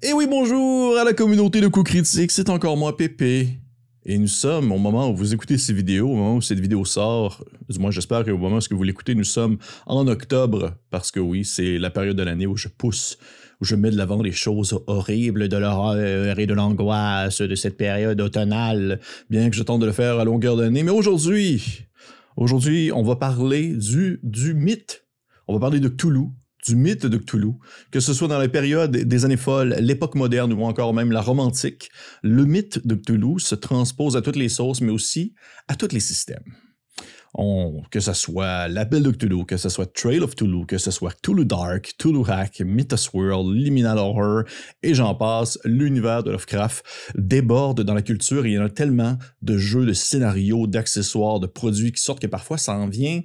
Et oui, bonjour à la communauté de Coups Critiques, c'est encore moi, Pépé. Et nous sommes, au moment où vous écoutez ces vidéos, au moment où cette vidéo sort, du moins j'espère qu'au moment où vous l'écoutez, nous sommes en octobre, parce que oui, c'est la période de l'année où je pousse, où je mets de l'avant les choses horribles, de l'horreur et de l'angoisse de cette période automnale, bien que je tente de le faire à longueur d'année. Mais aujourd'hui, on va parler du mythe, on va parler de Cthulhu. Du mythe de Cthulhu, que ce soit dans la période des années folles, l'époque moderne ou encore même la romantique, le mythe de Cthulhu se transpose à toutes les sauces, mais aussi à tous les systèmes. Que ce soit l'Appel de Cthulhu, que ce soit Trail of Cthulhu, que ce soit Cthulhu Dark, Cthulhu Hack, Mythos World, Liminal Horror, et j'en passe, l'univers de Lovecraft déborde dans la culture et il y en a tellement de jeux, de scénarios, d'accessoires, de produits qui sortent que parfois ça en vient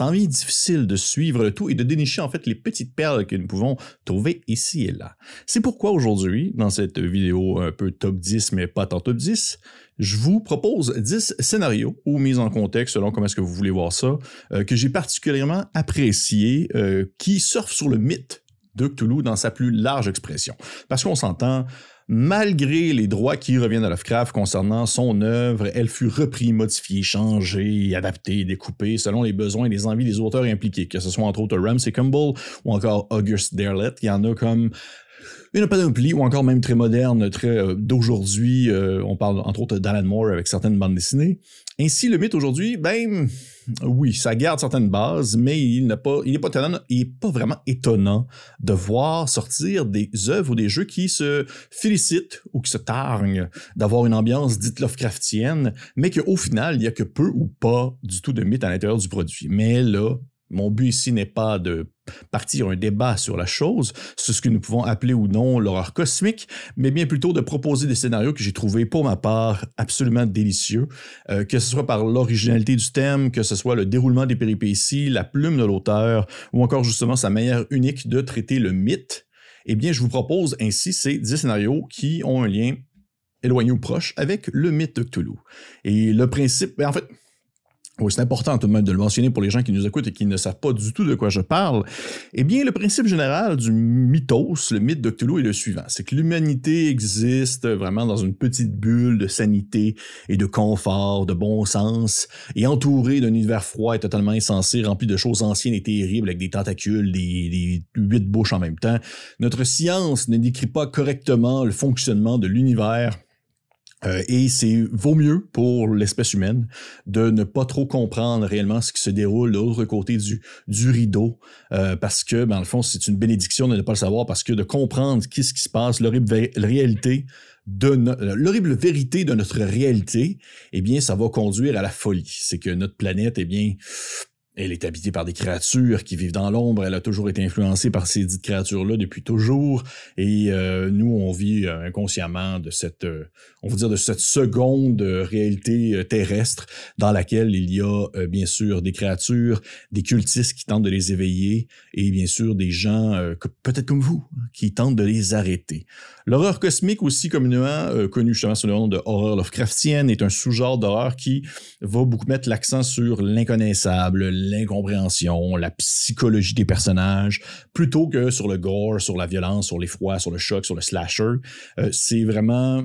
difficile de suivre le tout et de dénicher en fait les petites perles que nous pouvons trouver ici et là. C'est pourquoi aujourd'hui, dans cette vidéo un peu top 10 mais pas tant top 10, je vous propose 10 scénarios ou mises en contexte selon comment est-ce que vous voulez voir ça, que j'ai particulièrement apprécié, qui surfent sur le mythe de Cthulhu dans sa plus large expression. Parce qu'on s'entend, malgré les droits qui reviennent à Lovecraft concernant son œuvre, elle fut reprise, modifiée, changée, adaptée, découpée selon les besoins et les envies des auteurs impliqués, que ce soit entre autres Ramsey Campbell ou encore August Derlett. Il y en a comme une panoplie ou encore même très moderne, très d'aujourd'hui. On parle entre autres d'Alan Moore avec certaines bandes dessinées. Ainsi, le mythe aujourd'hui, ben oui, ça garde certaines bases, mais il n'est pas vraiment étonnant de voir sortir des œuvres ou des jeux qui se félicitent ou qui se targuent d'avoir une ambiance dite Lovecraftienne, mais qu'au final, il n'y a que peu ou pas du tout de mythe à l'intérieur du produit. Mais là, mon but ici n'est pas de partir un débat sur la chose, sur ce que nous pouvons appeler ou non l'horreur cosmique, mais bien plutôt de proposer des scénarios que j'ai trouvés pour ma part absolument délicieux, que ce soit par l'originalité du thème, que ce soit le déroulement des péripéties, la plume de l'auteur, ou encore justement sa manière unique de traiter le mythe. Eh bien, je vous propose ainsi ces 10 scénarios qui ont un lien éloigné ou proche avec le mythe de Cthulhu. Et le principe, en fait... Oui, c'est important tout de même de le mentionner pour les gens qui nous écoutent et qui ne savent pas du tout de quoi je parle. Eh bien, le principe général du mythos, le mythe de Cthulhu, est le suivant. C'est que l'humanité existe vraiment dans une petite bulle de sanité et de confort, de bon sens, et entourée d'un univers froid et totalement insensé, rempli de choses anciennes et terribles avec des tentacules, des 8 bouches en même temps. Notre science ne décrit pas correctement le fonctionnement de l'univers. Et c'est vaut mieux pour l'espèce humaine de ne pas trop comprendre réellement ce qui se déroule de l'autre côté du rideau, parce que, dans le fond, c'est une bénédiction de ne pas le savoir, parce que de comprendre qu'est-ce qui se passe, l'horrible vérité de notre réalité, eh bien, ça va conduire à la folie. C'est que notre planète, eh bien... Elle est habitée par des créatures qui vivent dans l'ombre. Elle a toujours été influencée par ces dites créatures-là depuis toujours. Et nous, on vit inconsciemment de cette, on va dire, de cette seconde réalité terrestre dans laquelle il y a bien sûr des créatures, des cultistes qui tentent de les éveiller et bien sûr des gens, peut-être comme vous, qui tentent de les arrêter. L'horreur cosmique, aussi communément connue justement sous le nom de horreur Lovecraftienne, est un sous-genre d'horreur qui va beaucoup mettre l'accent sur l'inconnaissable, l'incompréhension, la psychologie des personnages, plutôt que sur le gore, sur la violence, sur l'effroi, sur le choc, sur le slasher. C'est vraiment...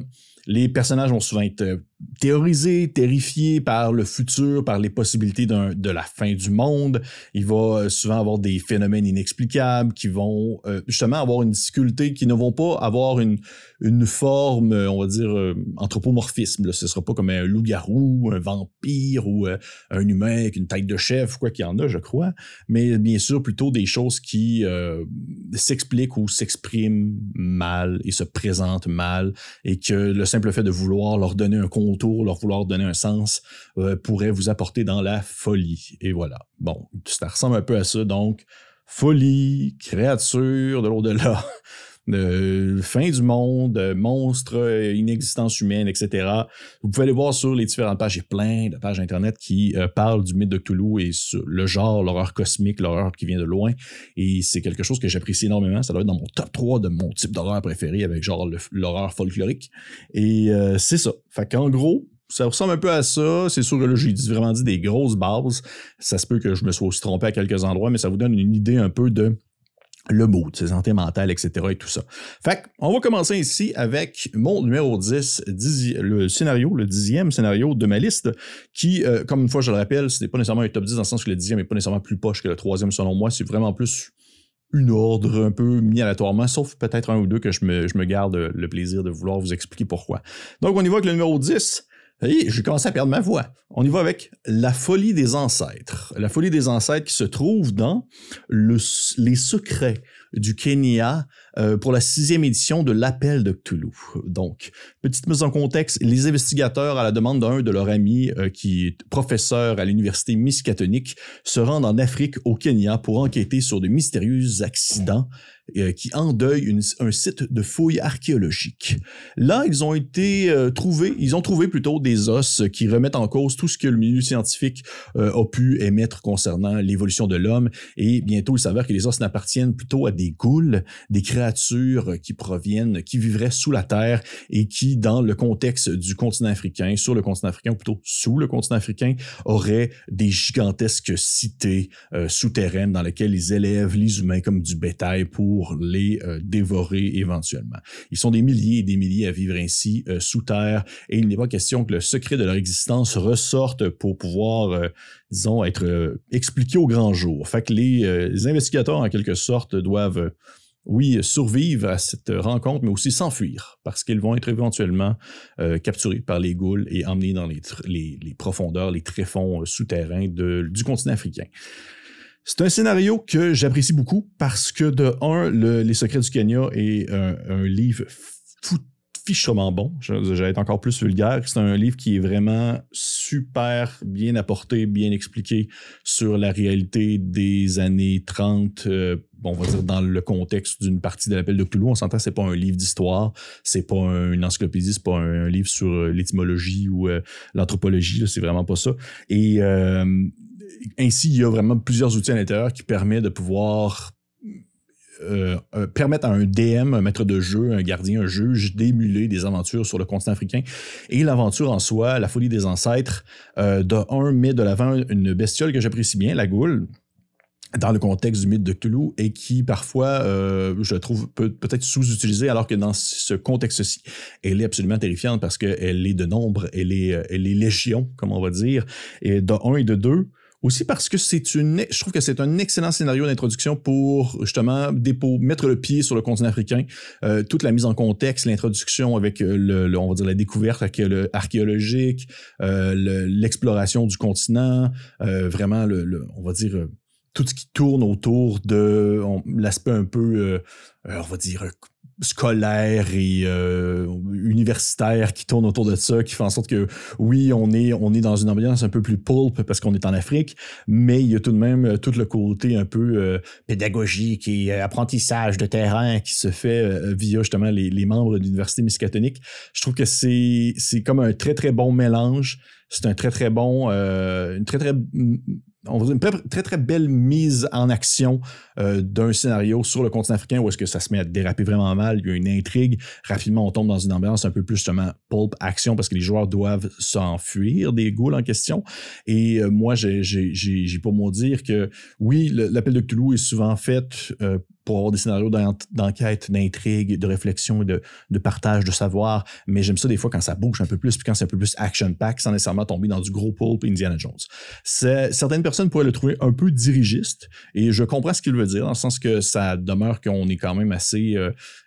Les personnages vont souvent être théorisés, terrifiés par le futur, par les possibilités de la fin du monde. Il va souvent avoir des phénomènes inexplicables qui vont justement avoir une difficulté, qui ne vont pas avoir une forme, on va dire, anthropomorphisme. Là. Ce ne sera pas comme un loup-garou, un vampire ou un humain avec une tête de chef, quoi qu'il y en a, je crois. Mais bien sûr, plutôt des choses qui s'expliquent ou s'expriment mal et se présentent mal et que le simple fait de vouloir leur donner un contour, leur vouloir donner un sens, pourrait vous apporter dans la folie. Et voilà. Bon, ça ressemble un peu à ça. Donc, folie, créature de l'au-delà, fin du monde, monstres, inexistence humaine, etc. Vous pouvez aller voir sur les différentes pages. Il y a plein de pages Internet qui parlent du mythe de Cthulhu et sur le genre, l'horreur cosmique, l'horreur qui vient de loin. Et c'est quelque chose que j'apprécie énormément. Ça doit être dans mon top 3 de mon type d'horreur préféré avec genre l'horreur folklorique. Et c'est ça. Fait qu'en gros... Ça ressemble un peu à ça. C'est sûr que là, j'ai vraiment dit des grosses bases. Ça se peut que je me sois aussi trompé à quelques endroits, mais ça vous donne une idée un peu de le mood, ses santé mentale, etc. et tout ça. Fait qu'on va commencer ici avec mon numéro 10, le scénario, le 10e scénario de ma liste, qui, comme une fois je le rappelle, ce n'est pas nécessairement un top 10 dans le sens que le 10e n'est pas nécessairement plus poche que le 3e selon moi, c'est vraiment plus une ordre un peu mis aléatoirement, sauf peut-être un ou deux que je me garde le plaisir de vouloir vous expliquer pourquoi. Donc on y va avec le numéro 10. Et je commence à perdre ma voix. On y va avec La folie des ancêtres. La folie des ancêtres qui se trouve dans Les secrets du Kenya pour la 6e édition de l'Appel de Cthulhu. Donc, petite mise en contexte, les investigateurs, à la demande d'un de leurs amis qui est professeur à l'université Miskatonique, se rendent en Afrique au Kenya pour enquêter sur de mystérieux accidents qui endeuillent un site de fouilles archéologiques. Là, ils ont été trouvé plutôt des os qui remettent en cause tout ce que le milieu scientifique a pu émettre concernant l'évolution de l'homme, et bientôt il s'avère que les os n'appartiennent plutôt à des ghouls, des créatures qui vivraient sous la terre et qui, dans le contexte du continent africain, sur le continent africain, ou plutôt sous le continent africain, auraient des gigantesques cités souterraines dans lesquelles ils élèvent les humains comme du bétail pour les dévorer éventuellement. Ils sont des milliers et des milliers à vivre ainsi sous terre, et il n'est pas question que le secret de leur existence ressorte pour pouvoir, disons, être expliqué au grand jour. Fait que les investigateurs, en quelque sorte, doivent, oui, survivre à cette rencontre, mais aussi s'enfuir, parce qu'ils vont être éventuellement capturés par les ghouls et emmenés dans les profondeurs, les tréfonds souterrains du continent africain. C'est un scénario que j'apprécie beaucoup parce que, de un, Les secrets du Kenya est un livre fichement bon. J'allais être encore plus vulgaire. C'est un livre qui est vraiment super bien apporté, bien expliqué sur la réalité des années 30, on va dire dans le contexte d'une partie de l'Appel de Cthulhu. On s'entend, c'est pas un livre d'histoire, c'est pas une encyclopédie, c'est pas un livre sur l'étymologie ou l'anthropologie, là, c'est vraiment pas ça. Et ainsi, il y a vraiment plusieurs outils à l'intérieur qui permettent de pouvoir permettre à un DM, un maître de jeu, un gardien, un juge, d'émuler des aventures sur le continent africain. Et l'aventure en soi, La folie des ancêtres, de un, met de l'avant une bestiole que j'apprécie bien, la goule, dans le contexte du mythe de Cthulhu, et qui parfois, je trouve, peut-être sous-utilisée, alors que dans ce contexte-ci, elle est absolument terrifiante parce qu'elle est de nombre, elle est légion, comme on va dire, et de un et de deux. Aussi parce que je trouve que c'est un excellent scénario d'introduction pour justement mettre le pied sur le continent africain. Toute la mise en contexte, l'introduction avec on va dire la découverte archéologique, l'exploration du continent, vraiment on va dire tout ce qui tourne autour de l'aspect un peu, on va dire, scolaire et universitaire qui tourne autour de ça, qui fait en sorte que, oui, on est dans une ambiance un peu plus pulp parce qu'on est en Afrique, mais il y a tout de même tout le côté un peu pédagogique et apprentissage de terrain qui se fait via justement les membres de l'Université Miskatonique. Je trouve que c'est comme un très, très bon mélange. C'est un très, très bon... une très, très belle mise en action d'un scénario sur le continent africain où est-ce que ça se met à déraper vraiment mal, il y a une intrigue, rapidement on tombe dans une ambiance un peu plus justement pulp action parce que les joueurs doivent s'enfuir des ghouls en question, et moi j'ai pour mon dire que oui, l'Appel de Cthulhu est souvent fait pour avoir des scénarios d'enquête, d'intrigue, de réflexion, de partage, de savoir, mais j'aime ça des fois quand ça bouge un peu plus, puis quand c'est un peu plus action-pack, sans nécessairement tomber dans du gros pulp Indiana Jones. Certaines personnes pourraient le trouver un peu dirigiste, et je comprends ce qu'il veut dire, dans le sens que ça demeure qu'on est quand même assez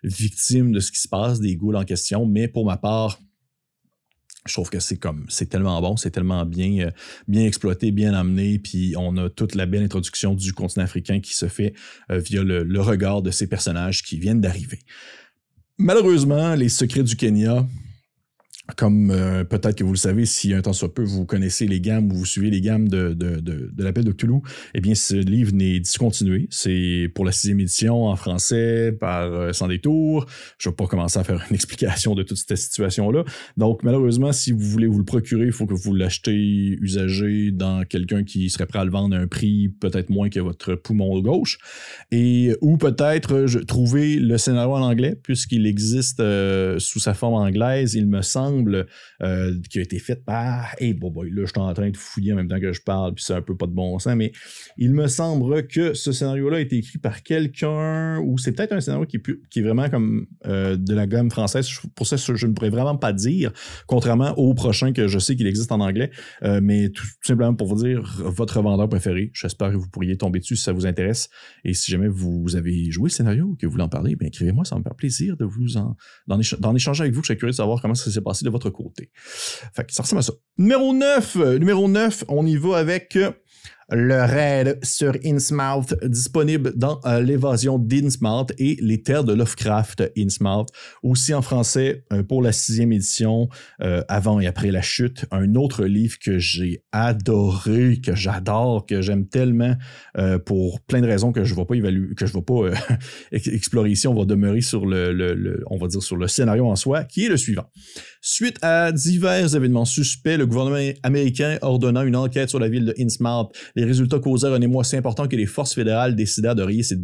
victime de ce qui se passe, des ghouls en question, mais pour ma part, je trouve que c'est tellement bon, c'est tellement bien exploité, bien amené, puis on a toute la belle introduction du continent africain qui se fait via le regard de ces personnages qui viennent d'arriver. Malheureusement, Les secrets du Kenya, comme peut-être que vous le savez, si un temps soit peu vous connaissez les gammes ou vous suivez les gammes de l'Appel de Cthulhu, eh bien ce livre n'est discontinué. C'est pour la 6e édition en français par Sans Détour. Je ne vais pas commencer à faire une explication de toute cette situation-là. Donc malheureusement, si vous voulez vous le procurer, il faut que vous l'achetez usagé dans quelqu'un qui serait prêt à le vendre à un prix peut-être moins que votre poumon gauche. Ou peut-être trouver le scénario en anglais, puisqu'il existe sous sa forme anglaise, il me semble, ensemble qui a été faite par... Hey, bon boy, là, je suis en train de fouiller en même temps que je parle, puis c'est un peu pas de bon sens, mais il me semble que ce scénario-là a été écrit par quelqu'un, ou c'est peut-être un scénario qui est vraiment comme de la gamme française. Pour ça, je ne pourrais vraiment pas dire, contrairement au prochain que je sais qu'il existe en anglais, mais tout simplement pour vous dire, votre vendeur préféré, j'espère que vous pourriez tomber dessus si ça vous intéresse, et si jamais vous avez joué le scénario ou que vous voulez en parler, bien, écrivez-moi, ça me fait plaisir de vous d'en échanger avec vous. Je serais curieux de savoir comment ça s'est passé de votre côté. Fait que ça ressemble à ça. Numéro 9, on y va avec Le Raid sur Innsmouth, disponible dans L'évasion d'Innsmouth et Les terres de Lovecraft Innsmouth, aussi en français pour la 6e édition, Avant et après la chute, un autre livre que j'ai adoré, que j'adore, que j'aime tellement pour plein de raisons que je ne vais pas évaluer, que je ne vais pas explorer ici. On va demeurer sur on va dire sur le scénario en soi, qui est le suivant. Suite à divers événements suspects, le gouvernement américain ordonnant une enquête sur la ville de Innsmouth. Les résultats causèrent un émoi si important que les forces fédérales décidèrent de rayer cette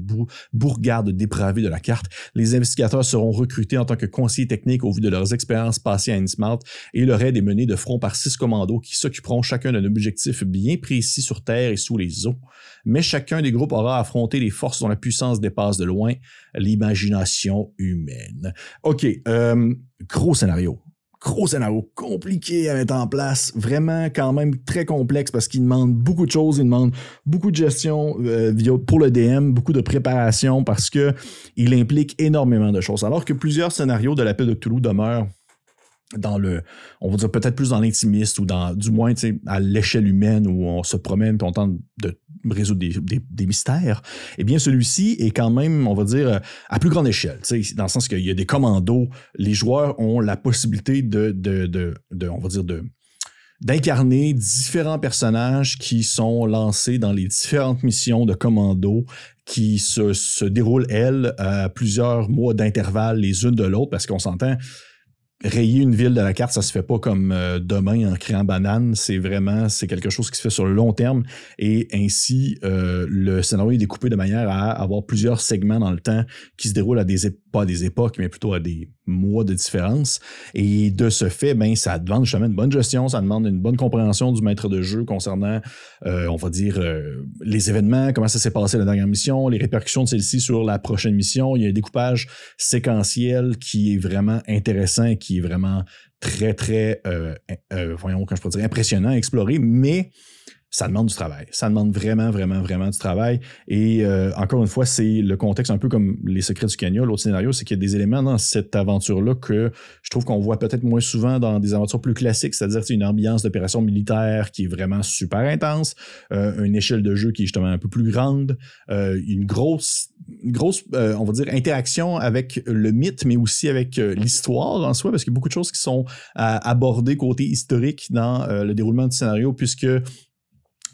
bourgade dépravée de la carte. Les investigateurs seront recrutés en tant que conseillers techniques au vu de leurs expériences passées à Innsmouth, et le raid est mené de front par 6 commandos qui s'occuperont chacun d'un objectif bien précis sur Terre et sous les eaux. Mais chacun des groupes aura affronté les forces dont la puissance dépasse de loin l'imagination humaine. OK, gros scénario compliqué à mettre en place, vraiment quand même très complexe parce qu'il demande beaucoup de choses, il demande beaucoup de gestion pour le DM, beaucoup de préparation parce que il implique énormément de choses. Alors que plusieurs scénarios de l'Appel de Cthulhu demeurent dans on va dire peut-être plus dans l'intimiste ou dans, du moins à l'échelle humaine où on se promène et on tente de résoudre des mystères, eh bien celui-ci est quand même, on va dire, à plus grande échelle, dans le sens qu'il y a des commandos, les joueurs ont la possibilité d'incarner différents personnages qui sont lancés dans les différentes missions de commandos qui se déroulent, elles, à plusieurs mois d'intervalle les unes de l'autre, parce qu'on s'entend... Rayer une ville de la carte, ça se fait pas comme demain en créant banane, c'est quelque chose qui se fait sur le long terme et ainsi le scénario est découpé de manière à avoir plusieurs segments dans le temps qui se déroulent à pas à des époques, mais plutôt à des mois de différence et de ce fait, ça demande justement une bonne gestion, ça demande une bonne compréhension du maître de jeu concernant, on va dire, les événements, comment ça s'est passé la dernière mission, les répercussions de celle-ci sur la prochaine mission, il y a un découpage séquentiel qui est vraiment intéressant, qui est vraiment très, très, impressionnant à explorer, mais ça demande du travail. Ça demande vraiment, vraiment, vraiment du travail. Et encore une fois, c'est le contexte un peu comme Les secrets du Kenya. L'autre scénario, c'est qu'il y a des éléments dans cette aventure-là que je trouve qu'on voit peut-être moins souvent dans des aventures plus classiques, c'est-à-dire une ambiance d'opération militaire qui est vraiment super intense, une échelle de jeu qui est justement un peu plus grande, une grosse on va dire, interaction avec le mythe, mais aussi avec l'histoire en soi, parce qu'il y a beaucoup de choses qui sont abordées côté historique dans le déroulement du scénario, puisque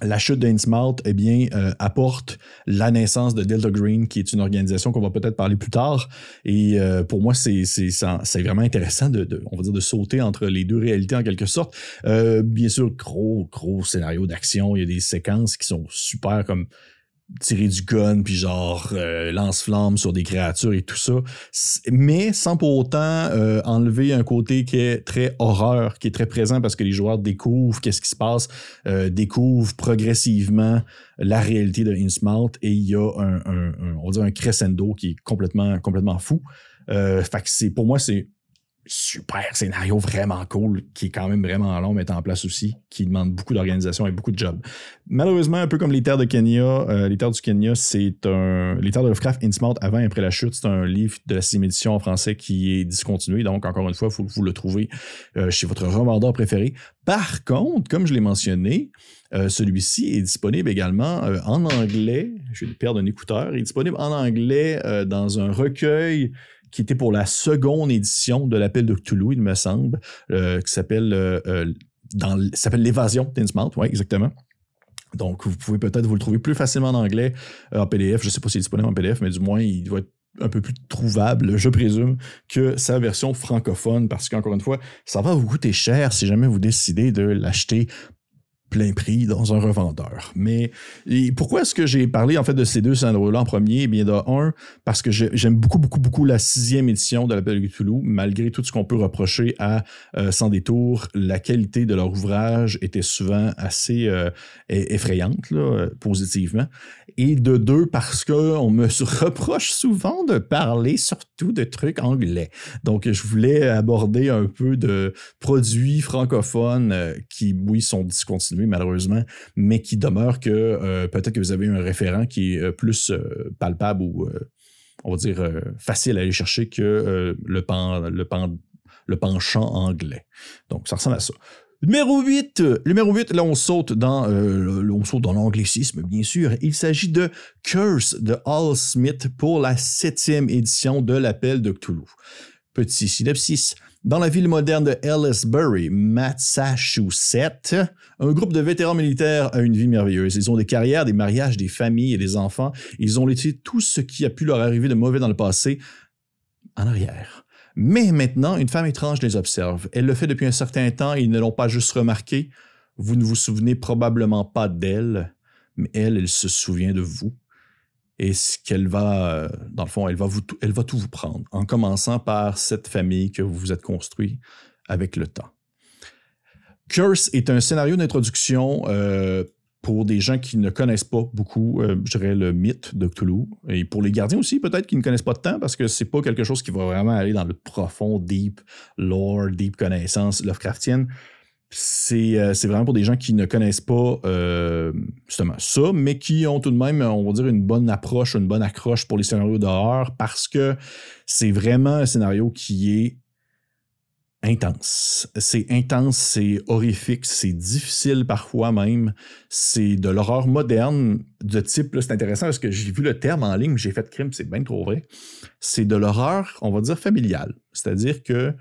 la chute d'Innsmouth, eh bien, apporte la naissance de Delta Green, qui est une organisation qu'on va peut-être parler plus tard. Et pour moi, c'est vraiment intéressant de sauter entre les deux réalités en quelque sorte. Bien sûr, gros scénario d'action. Il y a des séquences qui sont super comme tirer du gun, puis genre lance-flamme sur des créatures et tout ça. Mais sans pour autant enlever un côté qui est très horreur, qui est très présent parce que les joueurs découvrent qu'est-ce qui se passe, découvrent progressivement la réalité de Innsmouth et il y a un crescendo qui est complètement fou. Fait que pour moi, c'est super scénario vraiment cool qui est quand même vraiment long à mettre en place aussi, qui demande beaucoup d'organisation et beaucoup de jobs. Malheureusement, un peu comme Les terres de Kenya, Les terres du Kenya, Les terres de Lovecraft, Innsmouth, Avant et après la chute, c'est un livre de la 6e édition en français qui est discontinué, donc encore une fois, il faut que vous le trouviez chez votre revendeur préféré. Par contre, comme je l'ai mentionné, celui-ci est disponible également en anglais, je vais perdre un écouteur, il est disponible en anglais dans un recueil qui était pour la 2e édition de l'Appel de Cthulhu, il me semble, qui s'appelle L'évasion d'Innsmouth, oui, exactement. Donc, vous pouvez peut-être vous le trouver plus facilement en anglais, en PDF. Je ne sais pas s'il est disponible en PDF, mais du moins, il doit être un peu plus trouvable, je présume, que sa version francophone, parce qu'encore une fois, ça va vous coûter cher si jamais vous décidez de l'acheter plein prix dans un revendeur. Mais pourquoi est-ce que j'ai parlé en fait de ces deux scénarios-là en premier? Eh bien, de un, parce que j'aime beaucoup la 6e édition de l'Appel de Cthulhu, malgré tout ce qu'on peut reprocher à Sans Détour. La qualité de leur ouvrage était souvent assez effrayante, là, positivement. Et de deux, parce qu'on me reproche souvent de parler surtout de trucs anglais. Donc, je voulais aborder un peu de produits francophones qui, oui, sont discontinués malheureusement, mais qui demeurent que peut-être que vous avez un référent qui est plus palpable ou, on va dire, facile à aller chercher que le penchant anglais. Donc, ça ressemble à ça. Numéro 8, là, on saute dans l'anglicisme, bien sûr. Il s'agit de Curse de Hal Smith pour la 7e édition de l'Appel de Cthulhu. Petit synopsis. Dans la ville moderne de Ellisbury, Massachusetts, un groupe de vétérans militaires a une vie merveilleuse. Ils ont des carrières, des mariages, des familles et des enfants. Ils ont laissé tout ce qui a pu leur arriver de mauvais dans le passé en arrière. Mais maintenant, une femme étrange les observe. Elle le fait depuis un certain temps et ils ne l'ont pas juste remarqué. Vous ne vous souvenez probablement pas d'elle, mais elle se souvient de vous. Et ce qu'elle va, dans le fond, elle va tout vous prendre, en commençant par cette famille que vous vous êtes construite avec le temps. Curse est un scénario d'introduction pour des gens qui ne connaissent pas beaucoup, je dirais, le mythe de Cthulhu. Et pour les gardiens aussi, peut-être, qui ne connaissent pas de temps, parce que c'est pas quelque chose qui va vraiment aller dans le profond, deep lore, deep connaissance Lovecraftienne. C'est vraiment pour des gens qui ne connaissent pas justement ça, mais qui ont tout de même, on va dire, une bonne accroche pour les scénarios d'horreur, parce que c'est vraiment un scénario qui est intense. C'est intense, c'est horrifique, c'est difficile parfois même. C'est de l'horreur moderne de type, là, c'est intéressant parce que j'ai vu le terme en ligne, j'ai fait crime, c'est bien trop vrai. C'est de l'horreur, on va dire, familiale. C'est-à-dire que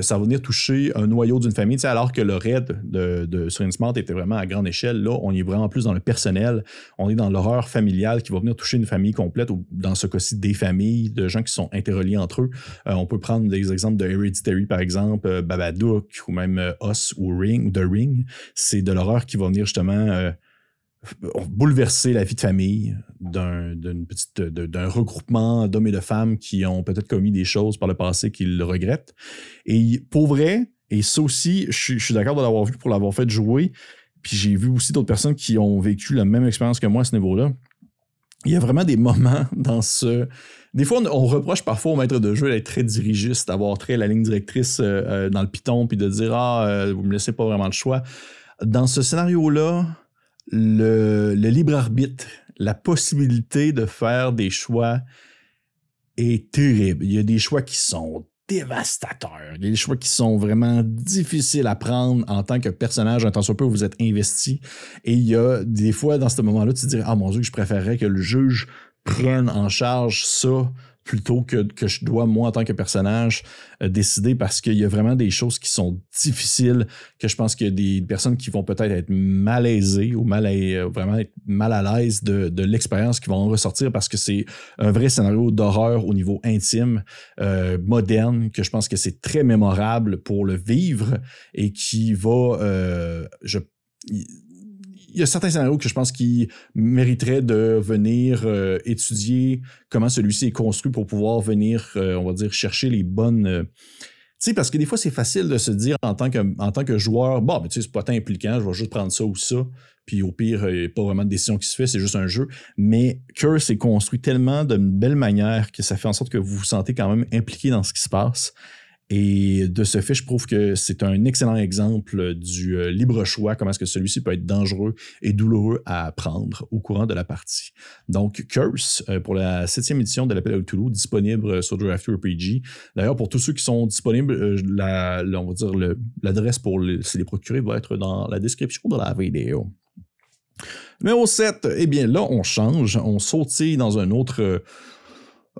ça va venir toucher un noyau d'une famille. Tu sais, alors que le raid de sur Innsmouth était vraiment à grande échelle, là, on est vraiment plus dans le personnel. On est dans l'horreur familiale qui va venir toucher une famille complète, ou dans ce cas-ci, des familles, de gens qui sont interreliés entre eux. On peut prendre des exemples de Hereditary, par exemple, Babadook, ou même Us, ou Ring, The Ring. C'est de l'horreur qui va venir justement bouleverser la vie de famille d'un regroupement d'hommes et de femmes qui ont peut-être commis des choses par le passé qu'ils le regrettent. Et pour vrai, et ça aussi, je suis d'accord de l'avoir vu pour l'avoir fait jouer, puis j'ai vu aussi d'autres personnes qui ont vécu la même expérience que moi à ce niveau-là. Il y a vraiment des moments dans ce... Des fois, on reproche parfois au maître de jeu d'être très dirigiste, d'avoir très la ligne directrice dans le piton, puis de dire « Ah, vous me laissez pas vraiment le choix ». Dans ce scénario-là, le libre arbitre, la possibilité de faire des choix est terrible. Il y a des choix qui sont dévastateurs, il y a des choix qui sont vraiment difficiles à prendre en tant que personnage, un temps soit peu où vous êtes investi. Et il y a des fois, dans ce moment-là, tu te dirais « Ah mon Dieu, je préférerais que le juge prenne en charge ça » plutôt que je dois, moi, en tant que personnage, décider, parce qu'il y a vraiment des choses qui sont difficiles, que je pense qu'il y a des personnes qui vont peut-être être malaisées ou vraiment être mal à l'aise de l'expérience qui vont en ressortir, parce que c'est un vrai scénario d'horreur au niveau intime, moderne, que je pense que c'est très mémorable pour le vivre et qui va... Il y a certains scénarios que je pense qui mériteraient de venir étudier comment celui-ci est construit pour pouvoir venir, on va dire, chercher les bonnes... Tu sais, parce que des fois, c'est facile de se dire en tant que joueur, bon, mais tu sais, c'est pas tant impliquant, je vais juste prendre ça ou ça, puis au pire, il n'y a pas vraiment de décision qui se fait, c'est juste un jeu. Mais Curse est construit tellement d'une belle manière que ça fait en sorte que vous vous sentez quand même impliqué dans ce qui se passe. Et de ce fait, je trouve que c'est un excellent exemple du libre choix, comment est-ce que celui-ci peut être dangereux et douloureux à prendre au courant de la partie. Donc, Curse, pour la 7e édition de l'Appel de Cthulhu, disponible sur Draft RPG. D'ailleurs, pour tous ceux qui sont disponibles, on va dire l'adresse pour les procurer va être dans la description de la vidéo. Numéro 7, eh bien là, on change, on sautille dans un autre...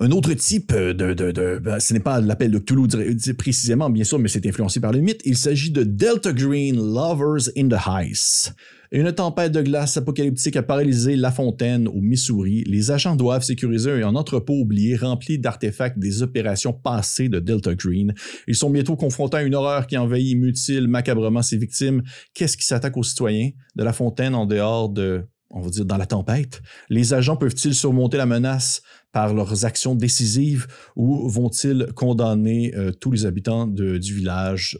un autre type ce n'est pas l'appel de Cthulhu précisément, bien sûr, mais c'est influencé par le mythe. Il s'agit de Delta Green, Lovers in the Haze. Une tempête de glace apocalyptique a paralysé La Fontaine au Missouri. Les agents doivent sécuriser un entrepôt oublié rempli d'artefacts des opérations passées de Delta Green. Ils sont bientôt confrontés à une horreur qui envahit et mutile macabrement ses victimes. Qu'est-ce qui s'attaque aux citoyens de La Fontaine en dehors de, on va dire, dans la tempête? Les agents peuvent-ils surmonter la menace par leurs actions décisives ou vont-ils condamner tous les habitants du village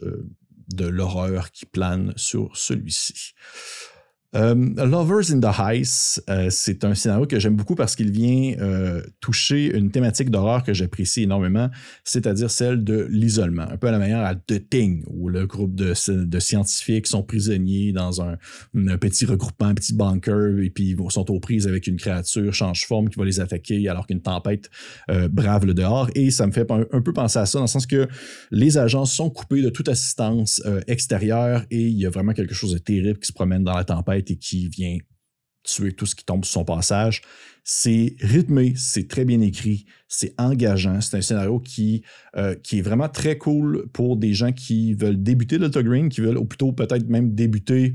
de l'horreur qui plane sur celui-ci? Lovers in the Haze, c'est un scénario que j'aime beaucoup parce qu'il vient toucher une thématique d'horreur que j'apprécie énormément, c'est-à-dire celle de l'isolement, un peu à la manière à The Thing, où le groupe de scientifiques sont prisonniers dans un petit regroupement, un petit bunker, et puis ils sont aux prises avec une créature change forme qui va les attaquer alors qu'une tempête brave le dehors. Et ça me fait un peu penser à ça, dans le sens que les agences sont coupées de toute assistance extérieure et il y a vraiment quelque chose de terrible qui se promène dans la tempête et qui vient tuer tout ce qui tombe sur son passage. C'est rythmé, c'est très bien écrit, c'est engageant. C'est un scénario qui est vraiment très cool pour des gens qui veulent débuter Delta Green, qui veulent, ou plutôt peut-être même débuter,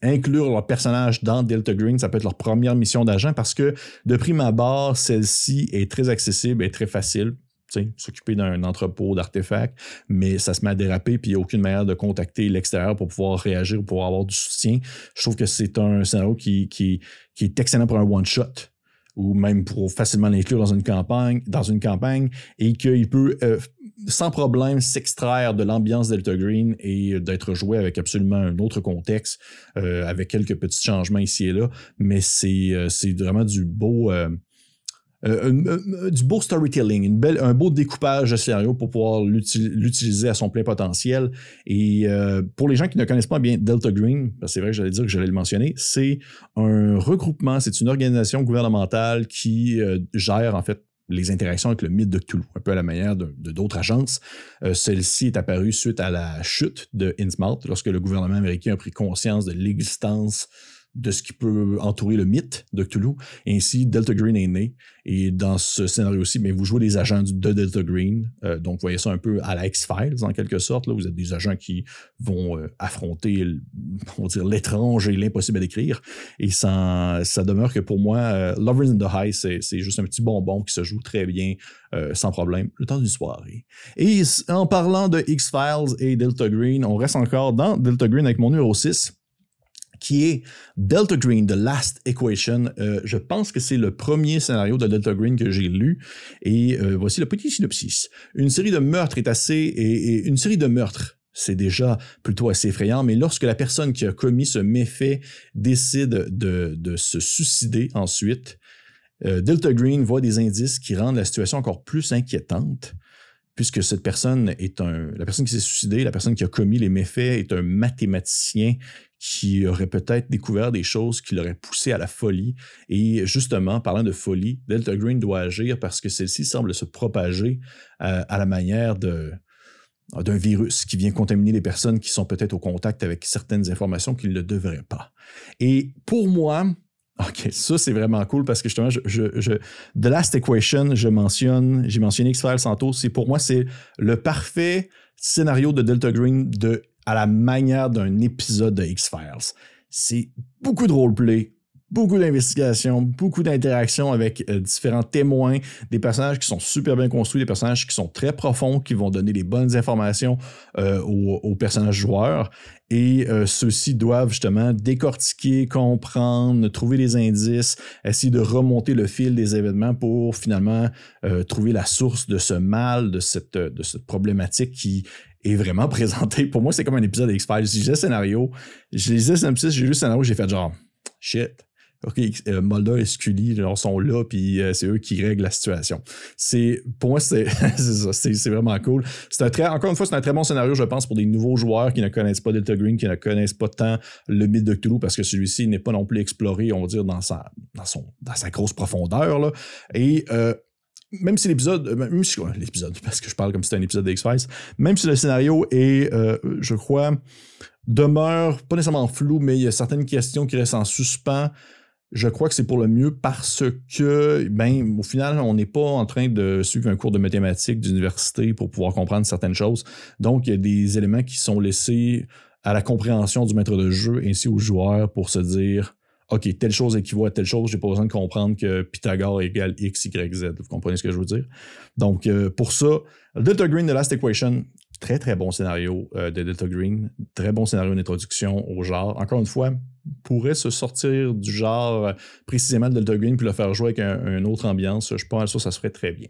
inclure leur personnage dans Delta Green. Ça peut être leur première mission d'agent parce que, de prime abord, celle-ci est très accessible et très facile. S'occuper d'un entrepôt d'artefacts, mais ça se met à déraper, puis il n'y a aucune manière de contacter l'extérieur pour pouvoir réagir, pour avoir du soutien. Je trouve que c'est un scénario qui est excellent pour un one-shot, ou même pour facilement l'inclure dans une campagne, et qu'il peut sans problème s'extraire de l'ambiance Delta Green et d'être joué avec absolument un autre contexte, avec quelques petits changements ici et là, mais c'est vraiment du beau... du beau storytelling, un beau découpage de scénario pour pouvoir l'utiliser à son plein potentiel. Et pour les gens qui ne connaissent pas bien Delta Green, c'est vrai que j'allais dire que j'allais le mentionner, c'est un regroupement, c'est une organisation gouvernementale qui gère en fait les interactions avec le mythe de Cthulhu, un peu à la manière d'autres agences. Celle-ci est apparue suite à la chute de Innsmouth, lorsque le gouvernement américain a pris conscience de l'existence de ce qui peut entourer le mythe de Cthulhu. Et ainsi, Delta Green est né. Et dans ce scénario-ci, vous jouez des agents de Delta Green. Donc, vous voyez ça un peu à la X-Files, en quelque sorte. Là, vous êtes des agents qui vont affronter, on va dire, l'étrange et l'impossible à décrire. Et ça demeure que pour moi, Lovers in the High, c'est juste un petit bonbon qui se joue très bien, sans problème, le temps d'une soirée. Et en parlant de X-Files et Delta Green, on reste encore dans Delta Green avec mon numéro 6. Qui est Delta Green, The Last Equation. Je pense que c'est le premier scénario de Delta Green que j'ai lu. Et voici le petit synopsis. Une série de meurtres, c'est déjà plutôt assez effrayant, mais lorsque la personne qui a commis ce méfait décide de se suicider ensuite, Delta Green voit des indices qui rendent la situation encore plus inquiétante. Puisque cette personne la personne qui s'est suicidée, la personne qui a commis les méfaits est un mathématicien qui aurait peut-être découvert des choses qui l'auraient poussé à la folie. Et justement, parlant de folie, Delta Green doit agir parce que celle-ci semble se propager à la manière d'un virus qui vient contaminer les personnes qui sont peut-être au contact avec certaines informations qu'ils ne devraient pas. Et pour moi... OK, ça, c'est vraiment cool parce que justement, The Last Equation, j'ai mentionné X-Files Santos, pour moi, c'est le parfait scénario de Delta Green à la manière d'un épisode de X-Files. C'est beaucoup de roleplay, beaucoup d'investigation, beaucoup d'interactions avec différents témoins, des personnages qui sont super bien construits, des personnages qui sont très profonds, qui vont donner les bonnes informations aux personnages joueurs. Et ceux-ci doivent justement décortiquer, comprendre, trouver les indices, essayer de remonter le fil des événements pour finalement trouver la source de ce mal, de cette problématique qui est vraiment présentée. Pour moi, c'est comme un épisode d'X-Files. J'ai lu le scénario, j'ai fait genre « shit ». OK, Mulder et Scully sont là, puis c'est eux qui règlent la situation. Pour moi, c'est vraiment cool. Encore une fois, c'est un très bon scénario, je pense, pour des nouveaux joueurs qui ne connaissent pas Delta Green, qui ne connaissent pas tant le mythe de Cthulhu, parce que celui-ci n'est pas non plus exploré, on va dire, dans sa grosse profondeur. Là. Et même si l'épisode, parce que je parle comme si c'était un épisode d'X-Files, même si le scénario est, je crois, demeure pas nécessairement flou, mais il y a certaines questions qui restent en suspens. je crois que c'est pour le mieux parce que, ben, au final, on n'est pas en train de suivre un cours de mathématiques d'université pour pouvoir comprendre certaines choses. Donc, il y a des éléments qui sont laissés à la compréhension du maître de jeu ainsi aux joueurs pour se dire « Ok, telle chose équivaut à telle chose, j'ai pas besoin de comprendre que Pythagore égale X, Y, Z. » Vous comprenez ce que je veux dire? Donc, pour ça, Delta Green, The Last Equation, très, très bon scénario de Delta Green. Très bon scénario d'introduction au genre. Encore une fois, pourrait se sortir du genre précisément de Delta Green puis le faire jouer avec une autre ambiance. Je pense que ça se ferait très bien.